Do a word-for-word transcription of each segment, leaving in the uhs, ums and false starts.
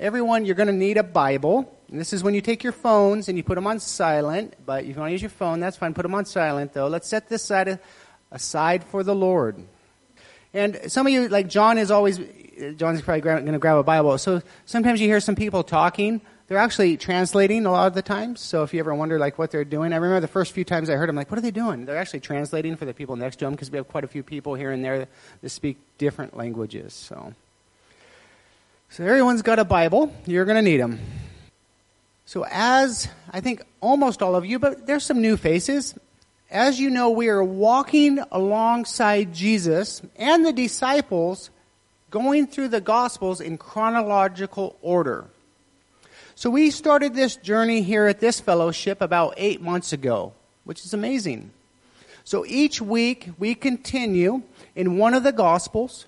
everyone, you're going to need a Bible. And this is when you take your phones and you put them on silent. But if you want to use your phone, that's fine. Put them on silent, though. Let's set this side aside for the Lord. And some of you, like John is always, John's probably going to grab a Bible. So sometimes you hear some people talking. They're actually translating a lot of the times. So if you ever wonder like what they're doing, I remember the first few times I heard them, like, what are they doing? They're actually translating for the people next to them because we have quite a few people here and there that speak different languages. So, so everyone's got a Bible. You're going to need them. So as I think almost all of you, but there's some new faces. As you know, we are walking alongside Jesus and the disciples going through the Gospels in chronological order. So we started this journey here at this fellowship about eight months ago, which is amazing. So each week we continue in one of the Gospels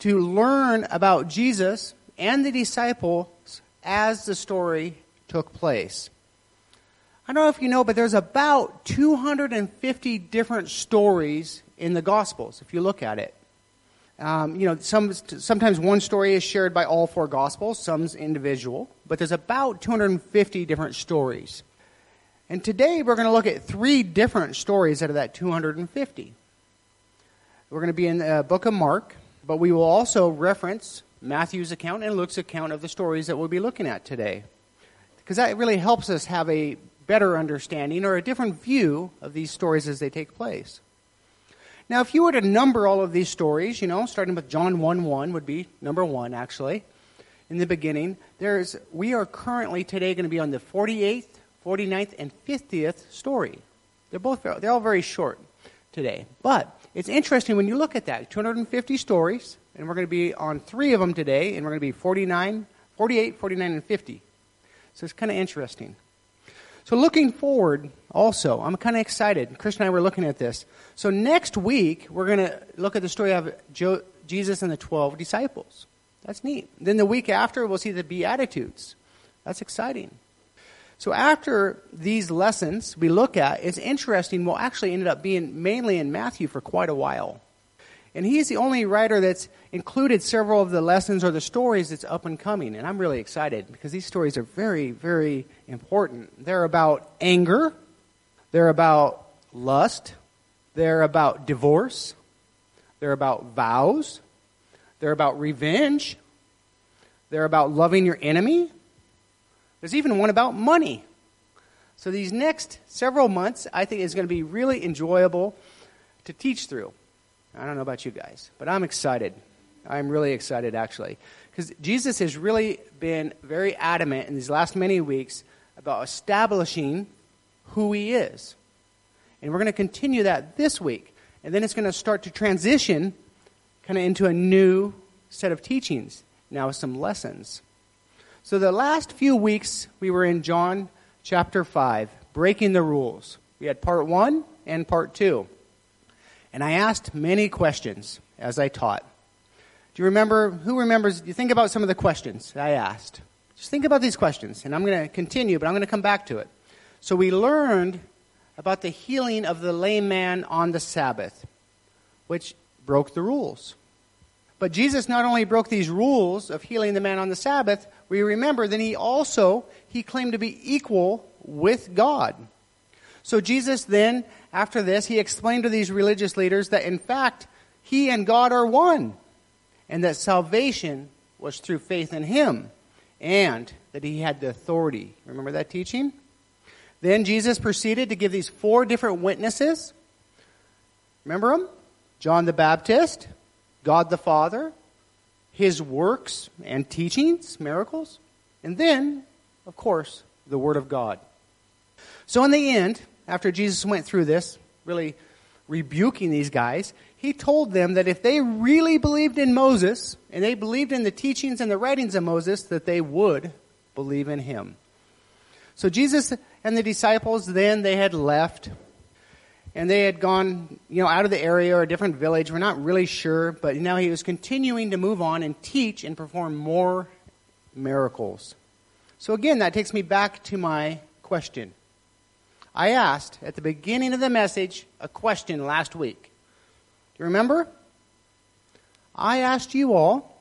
to learn about Jesus and the disciples as the story took place. I don't know if you know, but there's about two hundred fifty different stories in the Gospels, if you look at it. Um, you know, some sometimes one story is shared by all four Gospels, some's individual, but there's about two hundred fifty different stories. And today we're going to look at three different stories out of that two hundred fifty. We're going to be in the book of Mark, but we will also reference Matthew's account and Luke's account of the stories that we'll be looking at today, because that really helps us have a better understanding or a different view of these stories as they take place. Now, if you were to number all of these stories, you know, starting with John one one would be number one, actually, in the beginning. There's we are currently today going to be on the forty-eighth, forty-ninth, and fiftieth story. They're both they're all very short today, but it's interesting when you look at that two hundred fifty stories, and we're going to be on three of them today, and we're going to be forty-nine, forty-eight, forty-nine, and fifty. So it's kind of interesting. So looking forward also, I'm kind of excited. Chris and I were looking at this. So next week, we're going to look at the story of Jo- Jesus and the twelve disciples. That's neat. Then the week after, we'll see the Beatitudes. That's exciting. So after these lessons we look at, it's interesting. We'll actually ended up being mainly in Matthew for quite a while. And he's the only writer that's included several of the lessons or the stories that's up and coming. And I'm really excited because these stories are very, very important. They're about anger. They're about lust. They're about divorce. They're about vows. They're about revenge. They're about loving your enemy. There's even one about money. So these next several months, I think, is going to be really enjoyable to teach through. I don't know about you guys, but I'm excited. I'm really excited, actually, because Jesus has really been very adamant in these last many weeks about establishing who he is. And we're going to continue that this week. And then it's going to start to transition kind of into a new set of teachings, now with some lessons. So the last few weeks, we were in John chapter five, breaking the rules. We had part one and part two. And I asked many questions as I taught. Do you remember, who remembers, you think about some of the questions I asked. Just think about these questions, and I'm going to continue, but I'm going to come back to it. So we learned about the healing of the lame man on the Sabbath, which broke the rules. But Jesus not only broke these rules of healing the man on the Sabbath, we remember that he also, he claimed to be equal with God. So Jesus then, after this, he explained to these religious leaders that, in fact, he and God are one, and that salvation was through faith in him, and that he had the authority. Remember that teaching? Then Jesus proceeded to give these four different witnesses. Remember them? John the Baptist, God the Father, his works and teachings, miracles, and then, of course, the Word of God. So in the end, after Jesus went through this, really rebuking these guys, he told them that if they really believed in Moses, and they believed in the teachings and the writings of Moses, that they would believe in him. So Jesus and the disciples, then they had left, and they had gone, you know, out of the area or a different village. We're not really sure, but now he was continuing to move on and teach and perform more miracles. So again, that takes me back to my question. I asked at the beginning of the message a question last week. Do you remember? I asked you all,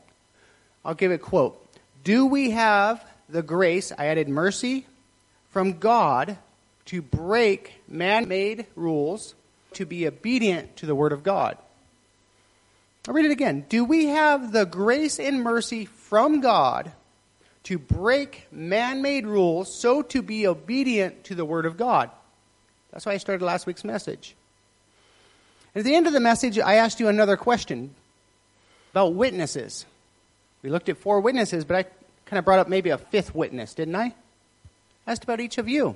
I'll give a quote. do we have the grace, I added mercy, from God to break man-made rules, to be obedient to the word of God? I'll read it again. Do we have the grace and mercy from God to break man-made rules, so to be obedient to the word of God? That's why I started last week's message. And at the end of the message, I asked you another question about witnesses. We looked at four witnesses, but I kind of brought up maybe a fifth witness, didn't I? I asked about each of you.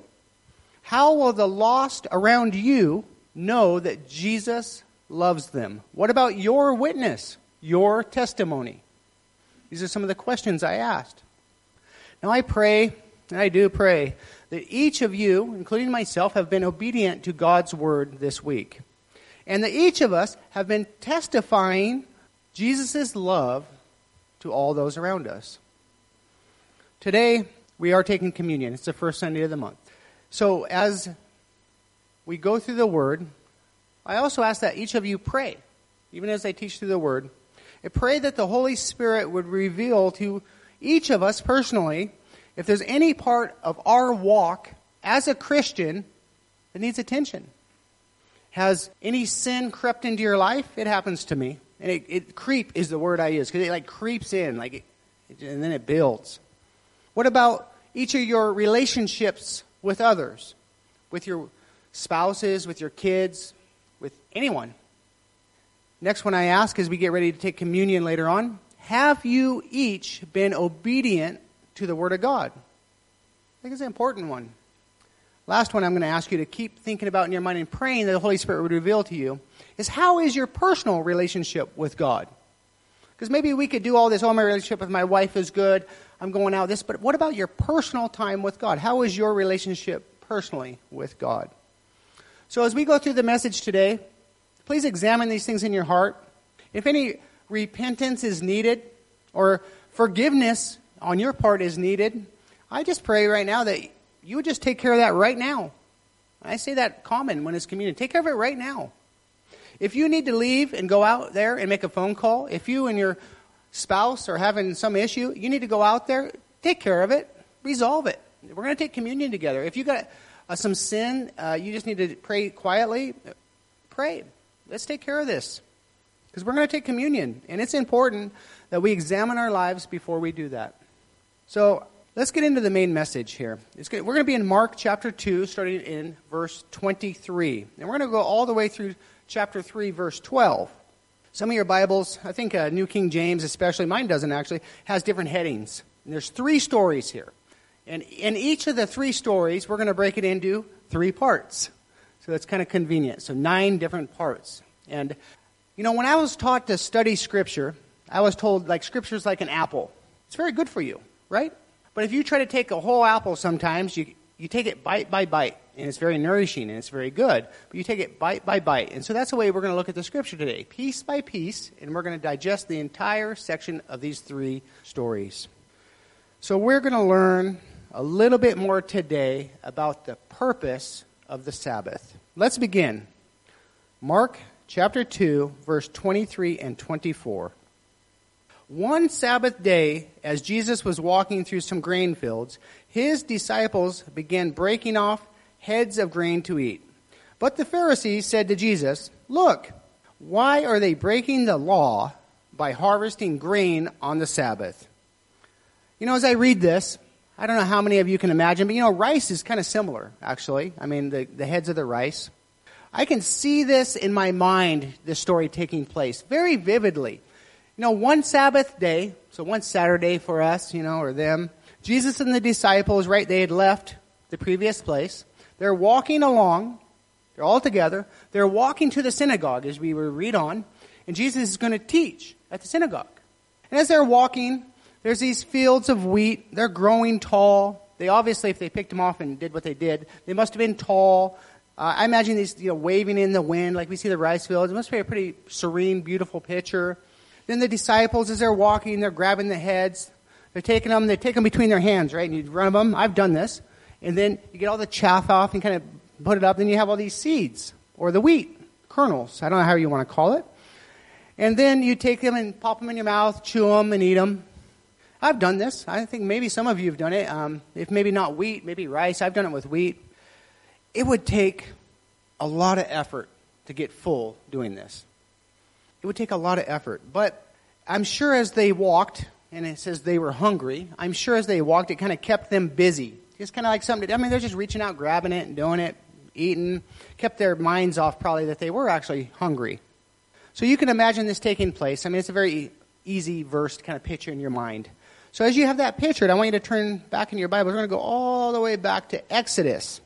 How will the lost around you know that Jesus loves them? What about your witness, your testimony? These are some of the questions I asked. Now I pray, and I do pray, that each of you, including myself, have been obedient to God's word this week. And that each of us have been testifying Jesus' love to all those around us. Today, we are taking communion. It's the first Sunday of the month. So as we go through the word, I also ask that each of you pray, even as I teach through the word. I pray that the Holy Spirit would reveal to each of us personally if there's any part of our walk as a Christian that needs attention. Has any sin crept into your life? It happens to me. And it, it creep is the word I use, because it like creeps in, like, it, and then it builds. What about each of your relationships with others, with your spouses, with your kids, with anyone? Next one I ask, as we get ready to take communion later on, have you each been obedient to the word of God? I think it's an important one. Last one I'm going to ask you to keep thinking about in your mind and praying that the Holy Spirit would reveal to you is, how is your personal relationship with God? Because maybe we could do all this, oh, my relationship with my wife is good, I'm going out this, but what about your personal time with God? How is your relationship personally with God? So as we go through the message today, please examine these things in your heart. If any repentance is needed or forgiveness on your part is needed, I just pray right now that you would just take care of that right now. I say that common when it's communion. Take care of it right now. If you need to leave and go out there and make a phone call, if you and your spouse are having some issue, you need to go out there, take care of it, resolve it. We're going to take communion together. If you got uh, some sin, uh, you just need to pray quietly, pray. Let's take care of this, because we're going to take communion, and it's important that we examine our lives before we do that. So let's get into the main message here. It's good. We're going to be in Mark chapter two, starting in verse twenty-three. And we're going to go all the way through chapter three, verse twelve. Some of your Bibles, I think uh, New King James especially, mine doesn't actually, has different headings. And there's three stories here. And in each of the three stories, we're going to break it into three parts. So that's kind of convenient. So nine different parts. And, you know, when I was taught to study Scripture, I was told, like, Scripture's like an apple. It's very good for you, right? But if you try to take a whole apple sometimes, you you take it bite by bite, and it's very nourishing, and it's very good. But you take it bite by bite. And so that's the way we're going to look at the Scripture today, piece by piece, and we're going to digest the entire section of these three stories. So we're going to learn a little bit more today about the purpose of the Sabbath. Let's begin. Mark chapter two, verse twenty-three and twenty-four. One Sabbath day, as Jesus was walking through some grain fields, his disciples began breaking off heads of grain to eat. But the Pharisees said to Jesus, "Look, why are they breaking the law by harvesting grain on the Sabbath?" You know, as I read this, I don't know how many of you can imagine, but you know, rice is kind of similar, actually. I mean, the, the heads of the rice. I can see this in my mind, this story taking place very vividly. You know, one Sabbath day, so one Saturday for us, you know, or them, Jesus and the disciples, right, they had left the previous place. They're walking along. They're all together. They're walking to the synagogue, as we will read on, and Jesus is going to teach at the synagogue. And as they're walking, there's these fields of wheat. They're growing tall. They obviously, if they picked them off and did what they did, they must have been tall. Uh, I imagine these, you know, waving in the wind, like we see the rice fields. It must be a pretty serene, beautiful picture. Then the disciples, as they're walking, they're grabbing the heads. They're taking them. They take them between their hands, right? And you run them. I've done this. And then you get all the chaff off and kind of put it up. Then you have all these seeds or the wheat kernels. I don't know how you want to call it. And then you take them and pop them in your mouth, chew them, and eat them. I've done this. I think maybe some of you have done it. Um, if maybe not wheat, maybe rice. I've done it with wheat. It would take a lot of effort to get full doing this. It would take a lot of effort. But I'm sure as they walked, and it says they were hungry, I'm sure as they walked, it kind of kept them busy. It's kind of like something to, I mean, they're just reaching out, grabbing it and doing it, eating, kept their minds off probably that they were actually hungry. So you can imagine this taking place. I mean, it's a very easy verse to kind of picture in your mind. So as you have that pictured, I want you to turn back in your Bible. We're going to go all the way back to Exodus,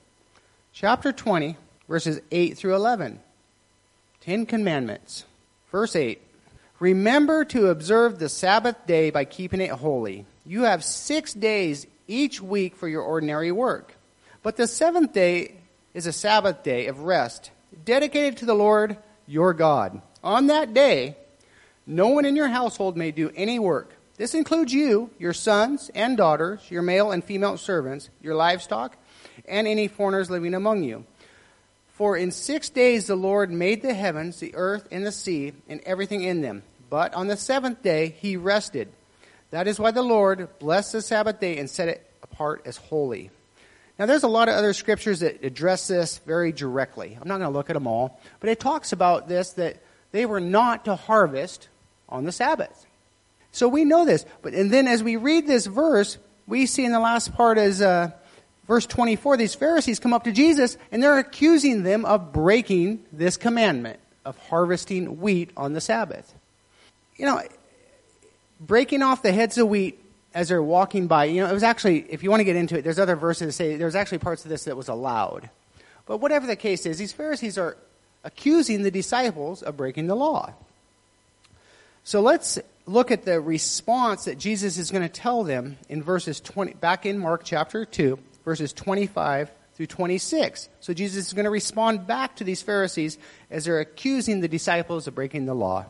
chapter twenty, verses eight through eleven. Ten Commandments. Verse eight. Remember to observe the Sabbath day by keeping it holy. You have six days each week for your ordinary work. But the seventh day is a Sabbath day of rest, dedicated to the Lord your God. On that day, no one in your household may do any work. This includes you, your sons and daughters, your male and female servants, your livestock, and any foreigners living among you. For in six days the Lord made the heavens, the earth, and the sea, and everything in them. But on the seventh day he rested. That is why the Lord blessed the Sabbath day and set it apart as holy. Now, there's a lot of other scriptures that address this very directly. I'm not going to look at them all. But it talks about this, that they were not to harvest on the Sabbath. So we know this. But and then as we read this verse, we see in the last part is uh, verse twenty-four, these Pharisees come up to Jesus, and they're accusing them of breaking this commandment of harvesting wheat on the Sabbath. You know, breaking off the heads of wheat as they're walking by. You know, it was actually, if you want to get into it, there's other verses that say there's actually parts of this that was allowed. But whatever the case is, these Pharisees are accusing the disciples of breaking the law. So let's look at the response that Jesus is going to tell them in verses twenty, back in Mark chapter two, verses twenty-five through twenty-six. So Jesus is going to respond back to these Pharisees as they're accusing the disciples of breaking the law.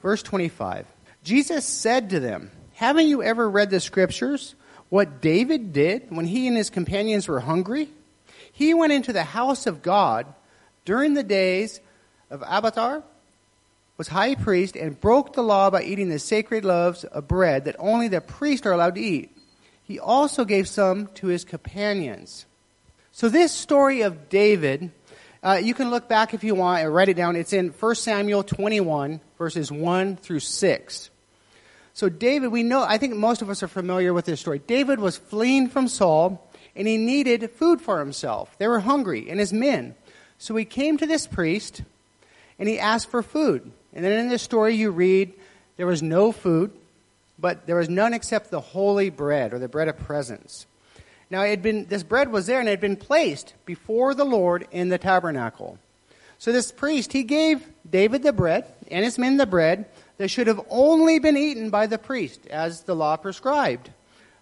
Verse twenty-five. Jesus said to them, haven't you ever read the scriptures, what David did when he and his companions were hungry? He went into the house of God during the days of Abiathar, was high priest, and broke the law by eating the sacred loaves of bread that only the priests are allowed to eat. He also gave some to his companions. So this story of David, uh, you can look back if you want and write it down. It's in First Samuel twenty-one, verses one through six. So David, we know, I think most of us are familiar with this story. David was fleeing from Saul, and he needed food for himself. They were hungry, and his men. So he came to this priest, and he asked for food. And then in this story you read, there was no food, but there was none except the holy bread, or the bread of presence. Now, it had been, this bread was there, and it had been placed before the Lord in the tabernacle. So this priest, he gave David the bread, and his men the bread, that should have only been eaten by the priest, as the law prescribed.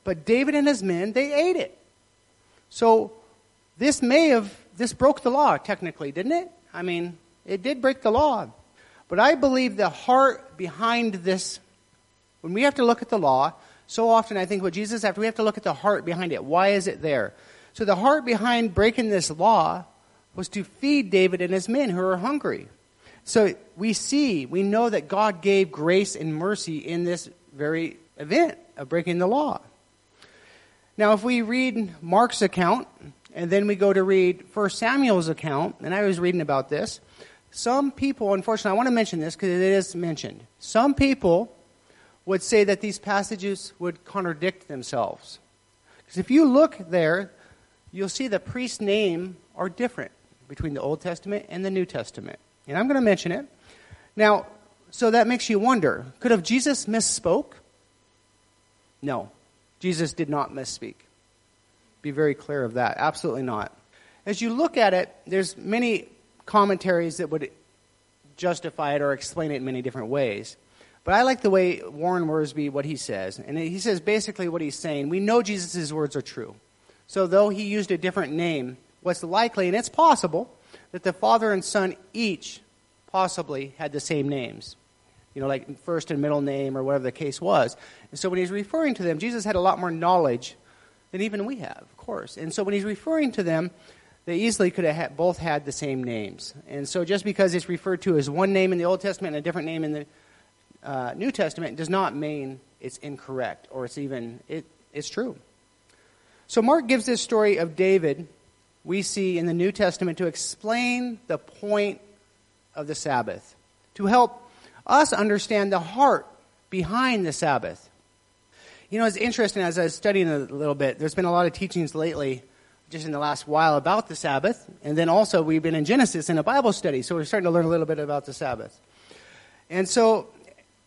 But David and his men, they ate it. So this may have, this broke the law technically, didn't it? I mean, it did break the law. But I believe the heart behind this, when we have to look at the law, so often I think what Jesus after we have to look at the heart behind it. Why is it there? So the heart behind breaking this law was to feed David and his men who were hungry. So we see, we know that God gave grace and mercy in this very event of breaking the law. Now, if we read Mark's account, and then we go to read First Samuel's account, and I was reading about this, some people, unfortunately, I want to mention this because it is mentioned. Some people would say that these passages would contradict themselves. Because if you look there, you'll see the priest's name are different between the Old Testament and the New Testament. And I'm going to mention it. Now, so that makes you wonder, could have Jesus misspoke? No, Jesus did not misspeak. Be very clear of that. Absolutely not. As you look at it, there's many commentaries that would justify it or explain it in many different ways. But I like the way Warren Wiersbe, what he says. And he says basically what he's saying. We know Jesus' words are true. So though he used a different name, what's likely, and it's possible, that the father and son each possibly had the same names, you know, like first and middle name or whatever the case was. And so when he's referring to them, Jesus had a lot more knowledge than even we have, of course. And so when he's referring to them, they easily could have had, both had the same names. And so just because it's referred to as one name in the Old Testament and a different name in the uh, New Testament does not mean it's incorrect, or it's even, it, it's true. So Mark gives this story of David we see in the New Testament to explain the point of the Sabbath, to help us understand the heart behind the Sabbath. You know, it's interesting, as I was studying a little bit, there's been a lot of teachings lately, just in the last while, about the Sabbath, and then also we've been in Genesis in a Bible study, so we're starting to learn a little bit about the Sabbath. And so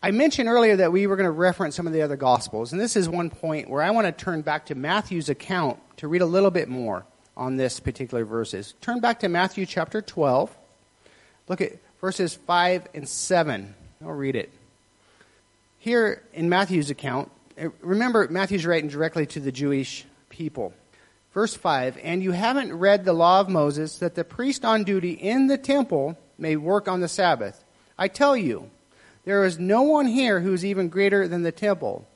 I mentioned earlier that we were going to reference some of the other Gospels, and this is one point where I want to turn back to Matthew's account to read a little bit more on this particular verses. Turn back to Matthew chapter twelve. Look at verses five and seven. I'll read it. Here in Matthew's account, remember Matthew's writing directly to the Jewish people. Verse five, "And you haven't read the law of Moses, that the priest on duty in the temple may work on the Sabbath. I tell you, there is no one here who is even greater than the temple.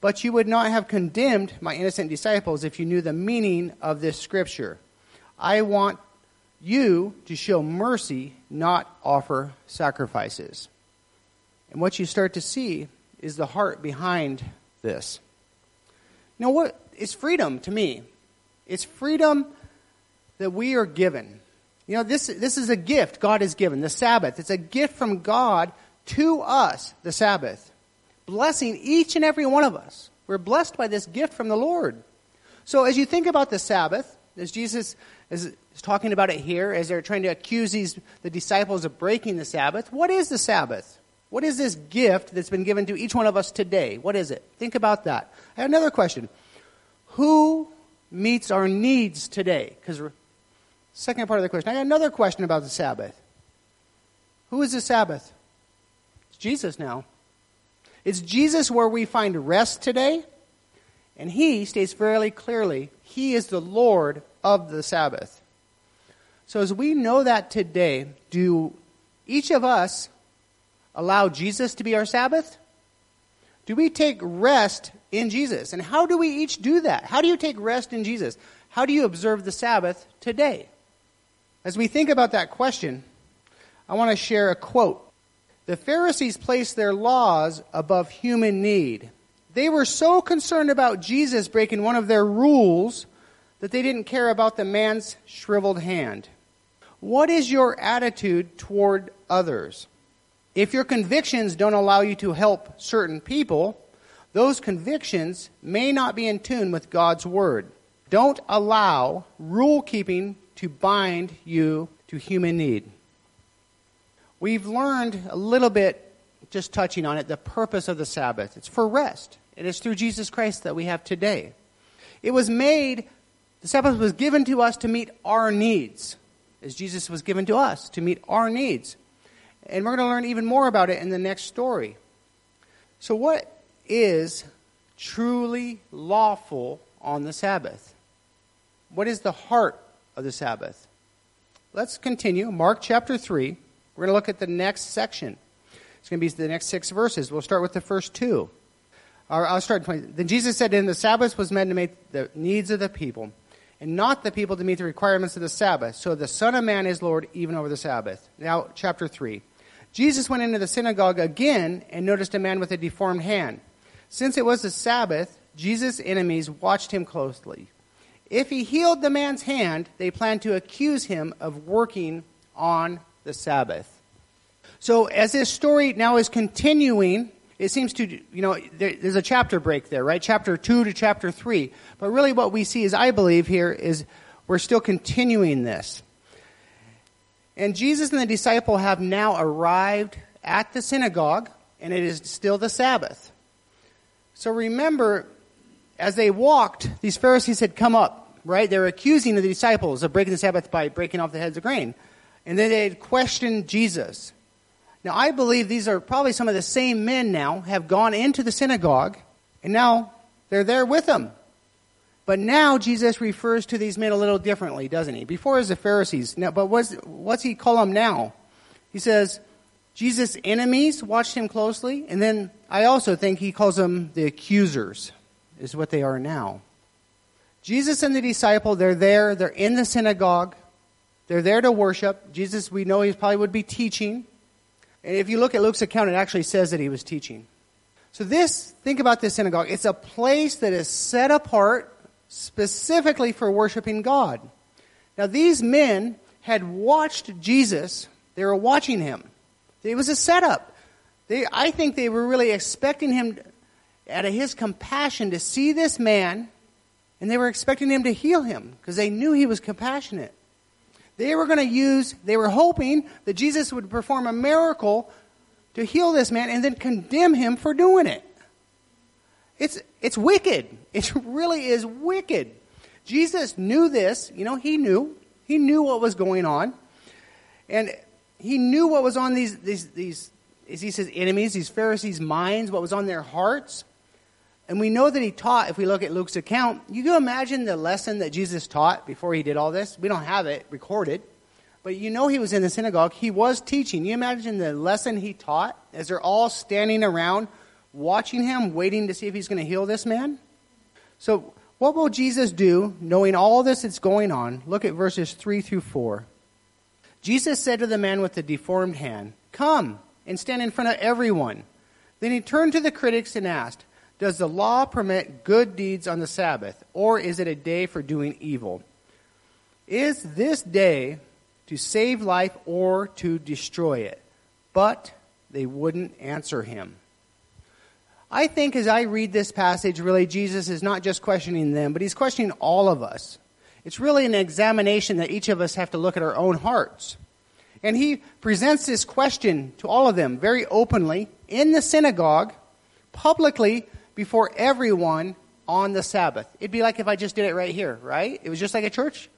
But you would not have condemned my innocent disciples if you knew the meaning of this scripture. I want you to show mercy, not offer sacrifices." And what you start to see is the heart behind this. Now, what is freedom to me? It's freedom that we are given. You know, this this is a gift God has given, the Sabbath. It's a gift from God to us, the Sabbath, blessing each and every one of us. We're blessed by this gift from the Lord. So as you think about the Sabbath, as Jesus is talking about it here, as they're trying to accuse these the disciples of breaking the Sabbath, what is the Sabbath? What is this gift that's been given to each one of us today? What is it? Think about that. I have another question. Who meets our needs today? Because second part of the question. I got another question about the Sabbath. Who is the Sabbath? It's Jesus now. It's Jesus where we find rest today. And he states very clearly, he is the Lord of the Sabbath. So as we know that today, do each of us allow Jesus to be our Sabbath? Do we take rest in Jesus? And how do we each do that? How do you take rest in Jesus? How do you observe the Sabbath today? As we think about that question, I want to share a quote. "The Pharisees placed their laws above human need. They were so concerned about Jesus breaking one of their rules that they didn't care about the man's shriveled hand." What is your attitude toward others? If your convictions don't allow you to help certain people, those convictions may not be in tune with God's word. Don't allow rule-keeping to bind you to human need. We've learned a little bit, just touching on it, the purpose of the Sabbath. It's for rest. It is through Jesus Christ that we have today. It was made, the Sabbath was given to us to meet our needs, as Jesus was given to us to meet our needs. And we're going to learn even more about it in the next story. So what is truly lawful on the Sabbath? What is the heart of the Sabbath? Let's continue. Mark chapter three. We're going to look at the next section. It's going to be the next six verses. We'll start with the first two. Or I'll start. Then Jesus said to him, "The Sabbath was meant to meet the needs of the people, and not the people to meet the requirements of the Sabbath. So the Son of Man is Lord even over the Sabbath." Now, chapter three. "Jesus went into the synagogue again and noticed a man with a deformed hand. Since it was the Sabbath, Jesus' enemies watched him closely. If he healed the man's hand, they planned to accuse him of working on the Sabbath." So as this story now is continuing, it seems to, you know, there, there's a chapter break there, right? Chapter two to chapter three. But really what we see is, I believe here, is we're still continuing this. "And Jesus and the disciple have now arrived at the synagogue, and it is still the Sabbath." So remember, as they walked, these Pharisees had come up, right? They were accusing the disciples of breaking the Sabbath by breaking off the heads of grain. And then they had questioned Jesus. Now, I believe these are probably some of the same men now have gone into the synagogue, and now they're there with them. But now Jesus refers to these men a little differently, doesn't he? Before it was the Pharisees. Now, but what's, what's he call them now? He says, Jesus' enemies watched him closely, and then I also think he calls them the accusers, is what they are now. Jesus and the disciple, they're there, they're in the synagogue. They're there to worship. Jesus, we know he probably would be teaching. And if you look at Luke's account, it actually says that he was teaching. So this, think about this synagogue. It's a place that is set apart specifically for worshiping God. Now, these men had watched Jesus. They were watching him. It was a setup. They, I think they were really expecting him, out of his compassion, to see this man, and they were expecting him to heal him because they knew he was compassionate. They were going to use, they were hoping that Jesus would perform a miracle to heal this man and then condemn him for doing it. It's it's wicked. It really is wicked. Jesus knew this. You know, he knew. He knew what was going on. And he knew what was on these, these, these as he says, enemies, these Pharisees' minds, what was on their hearts. And we know that he taught, if we look at Luke's account, you can imagine the lesson that Jesus taught before he did all this. We don't have it recorded, but you know he was in the synagogue. He was teaching. You imagine the lesson he taught as they're all standing around watching him, waiting to see if he's going to heal this man. So what will Jesus do, knowing all this that's going on? Look at verses three through four. Jesus said to the man with the deformed hand, "Come and stand in front of everyone." Then he turned to the critics and asked, "Does the law permit good deeds on the Sabbath, or is it a day for doing evil? Is this day to save life or to destroy it?" But they wouldn't answer him. I think as I read this passage, really, Jesus is not just questioning them, but he's questioning all of us. It's really an examination that each of us have to look at our own hearts. And he presents this question to all of them very openly in the synagogue, publicly, before everyone on the Sabbath. It'd be like if I just did it right here, right? It was just like a church.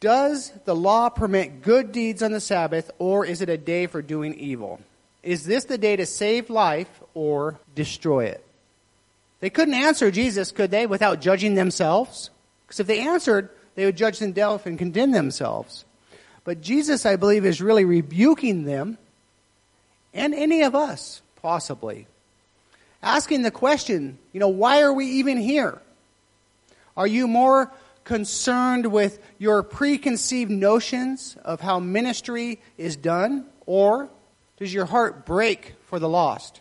Does the law permit good deeds on the Sabbath, or is it a day for doing evil? Is this the day to save life or destroy it? They couldn't answer Jesus, could they, without judging themselves? Because if they answered, they would judge themselves and condemn themselves. But Jesus, I believe, is really rebuking them and any of us, possibly. Asking the question, you know, why are we even here? Are you more concerned with your preconceived notions of how ministry is done? Or does your heart break for the lost?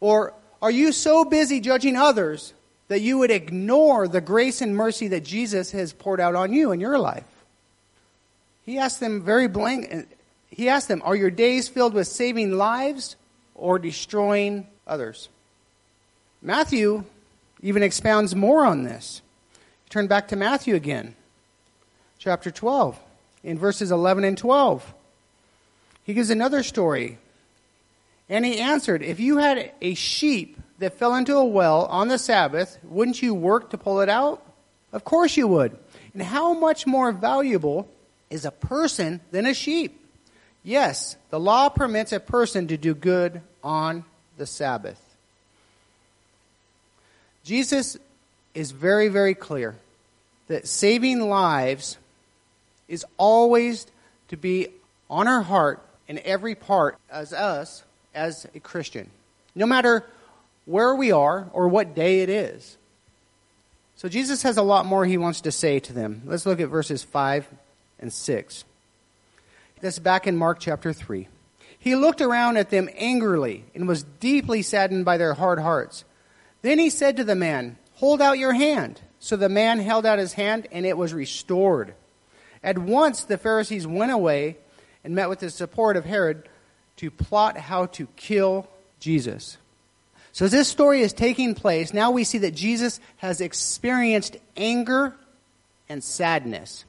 Or are you so busy judging others that you would ignore the grace and mercy that Jesus has poured out on you in your life? He asked them very blank. He asked them, are your days filled with saving lives or destroying others? Matthew even expounds more on this. Turn back to Matthew again, chapter twelve, in verses eleven and twelve. He gives another story. And he answered, "If you had a sheep that fell into a well on the Sabbath, wouldn't you work to pull it out? Of course you would. And how much more valuable is a person than a sheep? Yes, the law permits a person to do good on the Sabbath." Jesus is very, very clear that saving lives is always to be on our heart in every part as us as a Christian, no matter where we are or what day it is. So Jesus has a lot more he wants to say to them. Let's look at verses five and six. That's back in Mark chapter three. He looked around at them angrily and was deeply saddened by their hard hearts. Then he said to the man, "Hold out your hand." So the man held out his hand, and it was restored. At once the Pharisees went away and met with the support of Herod to plot how to kill Jesus. So as this story is taking place, now we see that Jesus has experienced anger and sadness.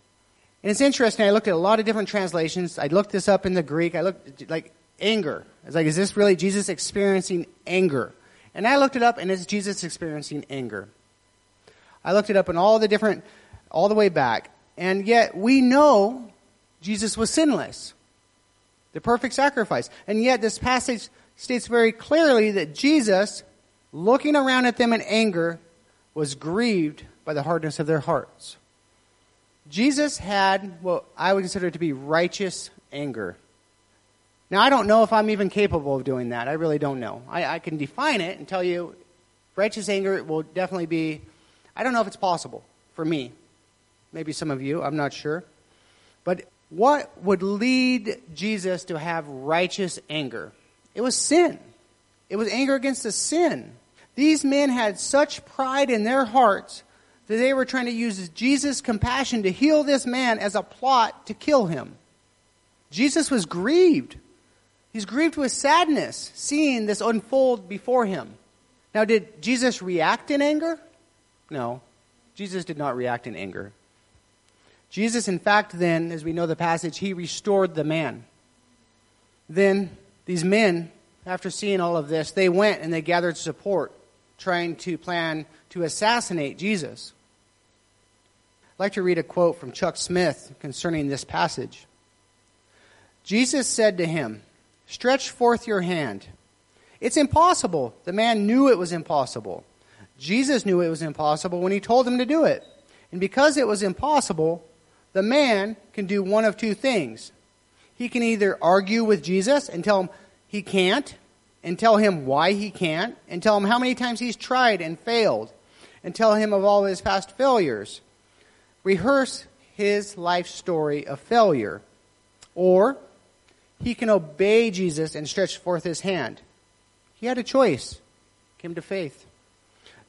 And it's interesting, I looked at a lot of different translations. I looked this up in the Greek. I looked like anger. I was like, is this really Jesus experiencing anger? And I looked it up, and it's Jesus experiencing anger. I looked it up in all the different, all the way back. And yet we know Jesus was sinless, the perfect sacrifice. And yet this passage states very clearly that Jesus, looking around at them in anger, was grieved by the hardness of their hearts. Jesus had what I would consider to be righteous anger. Now, I don't know if I'm even capable of doing that. I really don't know. I, I can define it and tell you righteous anger will definitely be, I don't know if it's possible for me. Maybe some of you, I'm not sure. But what would lead Jesus to have righteous anger? It was sin. It was anger against a sin. These men had such pride in their hearts that they were trying to use Jesus' compassion to heal this man as a plot to kill him. Jesus was grieved. He's grieved with sadness, seeing this unfold before him. Now, did Jesus react in anger? No, Jesus did not react in anger. Jesus, in fact, then, as we know the passage, he restored the man. Then these men, after seeing all of this, they went and they gathered support, trying to plan to assassinate Jesus. I'd like to read a quote from Chuck Smith concerning this passage. Jesus said to him, "Stretch forth your hand." It's impossible. The man knew it was impossible. Jesus knew it was impossible when he told him to do it. And because it was impossible, the man can do one of two things. He can either argue with Jesus and tell him he can't, and tell him why he can't, and tell him how many times he's tried and failed, and tell him of all his past failures. Rehearse his life story of failure. Or he can obey Jesus and stretch forth his hand. He had a choice, came to faith.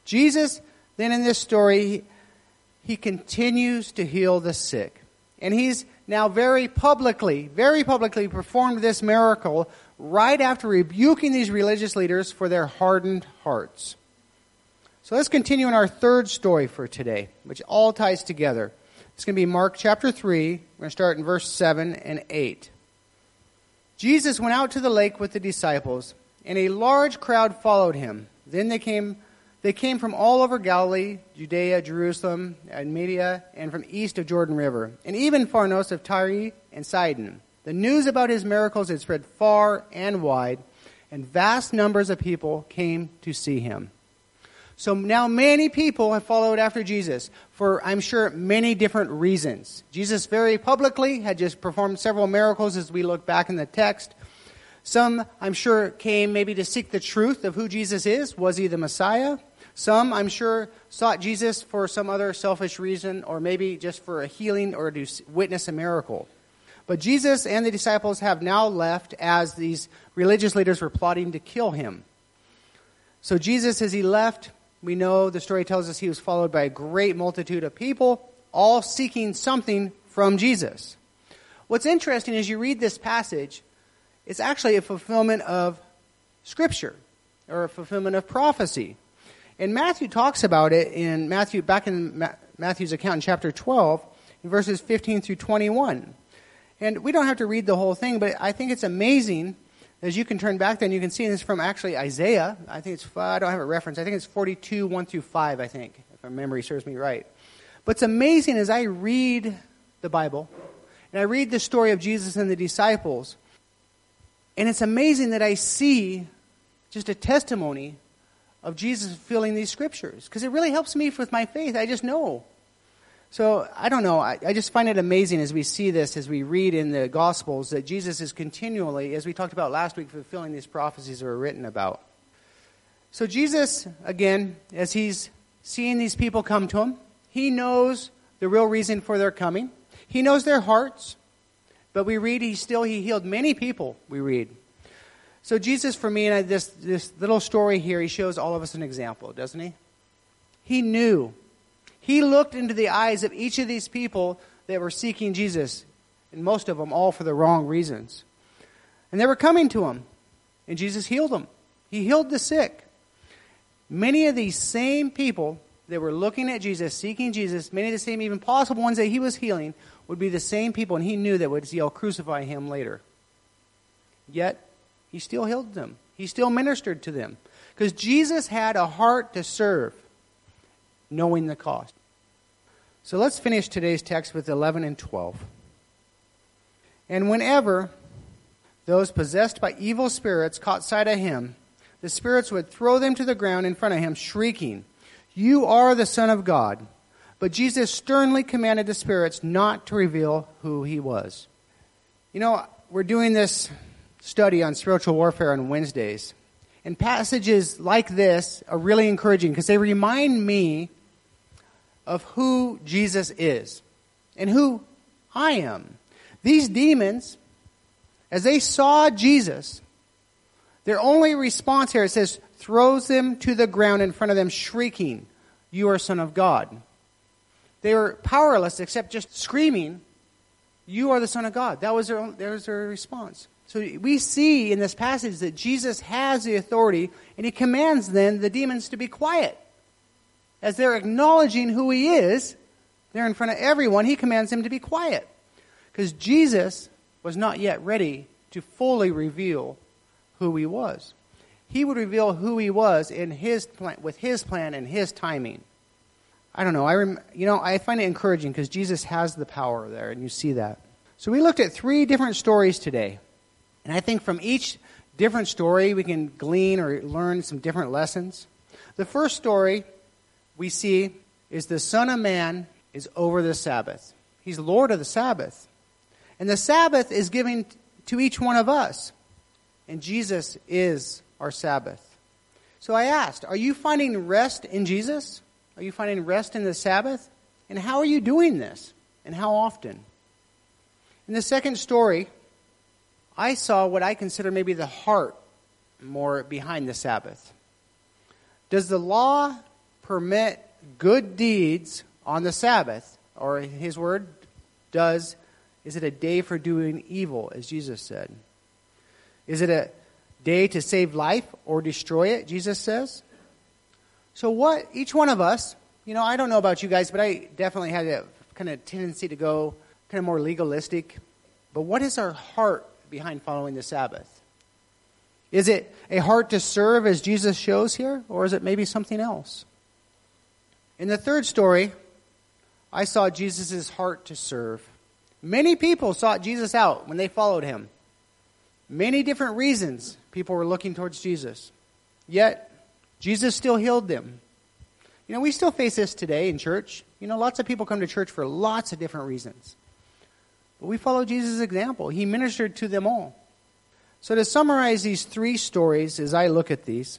Jesus, then in this story, he continues to heal the sick. And he's now very publicly, very publicly performed this miracle right after rebuking these religious leaders for their hardened hearts. So let's continue in our third story for today, which all ties together. It's going to be Mark chapter three. We're going to start in verse seven and eight. Jesus went out to the lake with the disciples, and a large crowd followed him. Then they came they came from all over Galilee, Judea, Jerusalem, and Media, and from east of Jordan River, and even far north of Tyre and Sidon. The news about his miracles had spread far and wide, and vast numbers of people came to see him. So now many people have followed after Jesus for, I'm sure, many different reasons. Jesus very publicly had just performed several miracles as we look back in the text. Some, I'm sure, came maybe to seek the truth of who Jesus is. Was he the Messiah? Some, I'm sure, sought Jesus for some other selfish reason, or maybe just for a healing or to witness a miracle. But Jesus and the disciples have now left as these religious leaders were plotting to kill him. So Jesus, as he left, we know the story tells us he was followed by a great multitude of people, all seeking something from Jesus. What's interesting as you read this passage, it's actually a fulfillment of Scripture, or a fulfillment of prophecy. And Matthew talks about it in Matthew, back in Ma- Matthew's account in chapter twelve, in verses fifteen through twenty-one. And we don't have to read the whole thing, but I think it's amazing, as you can turn back then, you can see this from actually Isaiah. I think it's, I don't have a reference, I think it's forty-two, one through five, I think, if my memory serves me right. But it's amazing as I read the Bible, and I read the story of Jesus and the disciples, and it's amazing that I see just a testimony of Jesus fulfilling these scriptures, because it really helps me with my faith. I just know. So I don't know. I, I just find it amazing as we see this, as we read in the Gospels, that Jesus is continually, as we talked about last week, fulfilling these prophecies that were written about. So Jesus, again, as he's seeing these people come to him, he knows the real reason for their coming. He knows their hearts. But we read he still, he healed many people, we read. So Jesus, for me, and I, this, this little story here, he shows all of us an example, doesn't he? He knew. He looked into the eyes of each of these people that were seeking Jesus, and most of them all for the wrong reasons. And they were coming to him, and Jesus healed them. He healed the sick. Many of these same people that were looking at Jesus, seeking Jesus, many of the same even possible ones that he was healing would be the same people, and he knew that would yell, "Crucify him" later. Yet, he still healed them. He still ministered to them. Because Jesus had a heart to serve, knowing the cost. So let's finish today's text with eleven and twelve. And whenever those possessed by evil spirits caught sight of him, the spirits would throw them to the ground in front of him, shrieking, "You are the Son of God." But Jesus sternly commanded the spirits not to reveal who he was. You know, we're doing this study on spiritual warfare on Wednesdays. And passages like this are really encouraging because they remind me of who Jesus is and who I am. These demons, as they saw Jesus, Their only response here, it says, throws them to the ground in front of them, shrieking, "You are Son of God." They were powerless except just screaming, "You are the Son of God." That was their, own, that was their response. So we see in this passage that Jesus has the authority, and he commands then the demons to be quiet. As they're acknowledging who he is, they're in front of everyone, he commands them to be quiet. Because Jesus was not yet ready to fully reveal who he was. He would reveal who he was in his plan, with his plan and his timing. I don't know. I rem- you know I find it encouraging because Jesus has the power there, and you see that. So we looked at three different stories today. And I think from each different story, we can glean or learn some different lessons. The first story we see is the Son of Man is over the Sabbath. He's Lord of the Sabbath. And the Sabbath is given to each one of us. And Jesus is our Sabbath. So I asked, are you finding rest in Jesus? Are you finding rest in the Sabbath? And how are you doing this? And how often? In the second story, I saw what I consider maybe the heart more behind the Sabbath. Does the law permit good deeds on the Sabbath? Or in his word, does, is it a day for doing evil, as Jesus said? Is it a day to save life or destroy it, Jesus says? So what, each one of us, you know, I don't know about you guys, but I definitely had a kind of tendency to go kind of more legalistic. But what is our heart behind following the Sabbath? Is it a heart to serve as Jesus shows here, or is it maybe something else? In the third story, I saw Jesus' heart to serve. Many people sought Jesus out when they followed him. Many different reasons people were looking towards Jesus. Yet, Jesus still healed them. You know, we still face this today in church. You know, lots of people come to church for lots of different reasons. But we follow Jesus' example. He ministered to them all. So to summarize these three stories as I look at these,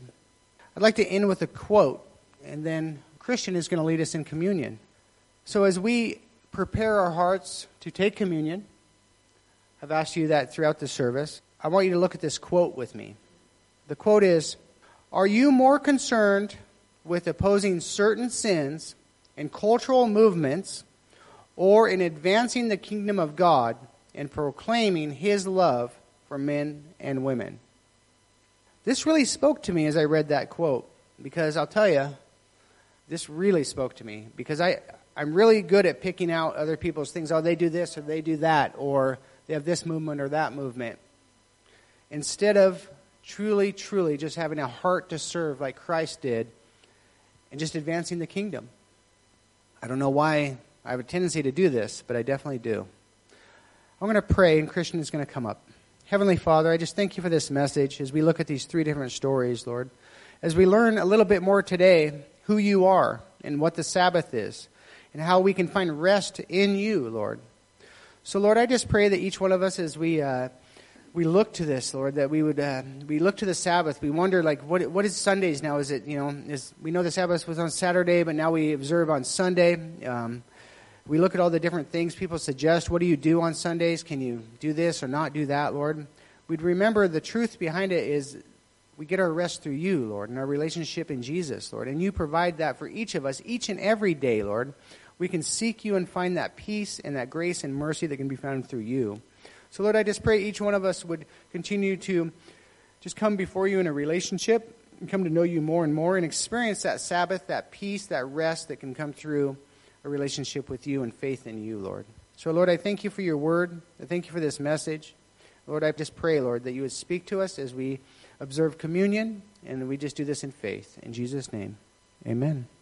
I'd like to end with a quote, and then Christian is going to lead us in communion. So as we prepare our hearts to take communion, I've asked you that throughout the service. I want you to look at this quote with me. The quote is, "Are you more concerned with opposing certain sins and cultural movements or in advancing the kingdom of God and proclaiming his love for men and women?" This really spoke to me as I read that quote, because I'll tell you, this really spoke to me because I, I'm really good at picking out other people's things. Oh, they do this or they do that, or they have this movement or that movement. Instead of truly, truly just having a heart to serve like Christ did and just advancing the kingdom. I don't know why I have a tendency to do this, but I definitely do. I'm going to pray, and Christian is going to come up. Heavenly Father, I just thank you for this message as we look at these three different stories, Lord. As we learn a little bit more today who you are and what the Sabbath is and how we can find rest in you, Lord. So, Lord, I just pray that each one of us as we... Uh, We look to this, Lord, that we would, uh, we look to the Sabbath. We wonder, like, what what is Sundays now? Is it, you know, is, we know the Sabbath was on Saturday, but now we observe on Sunday. Um, we look at all the different things people suggest. What do you do on Sundays? Can you do this or not do that, Lord? We'd remember the truth behind it is we get our rest through you, Lord, and our relationship in Jesus, Lord. And you provide that for each of us, each and every day, Lord. We can seek you and find that peace and that grace and mercy that can be found through you. So, Lord, I just pray each one of us would continue to just come before you in a relationship and come to know you more and more and experience that Sabbath, that peace, that rest that can come through a relationship with you and faith in you, Lord. So, Lord, I thank you for your word. I thank you for this message. Lord, I just pray, Lord, that you would speak to us as we observe communion, and we just do this in faith. In Jesus' name, amen.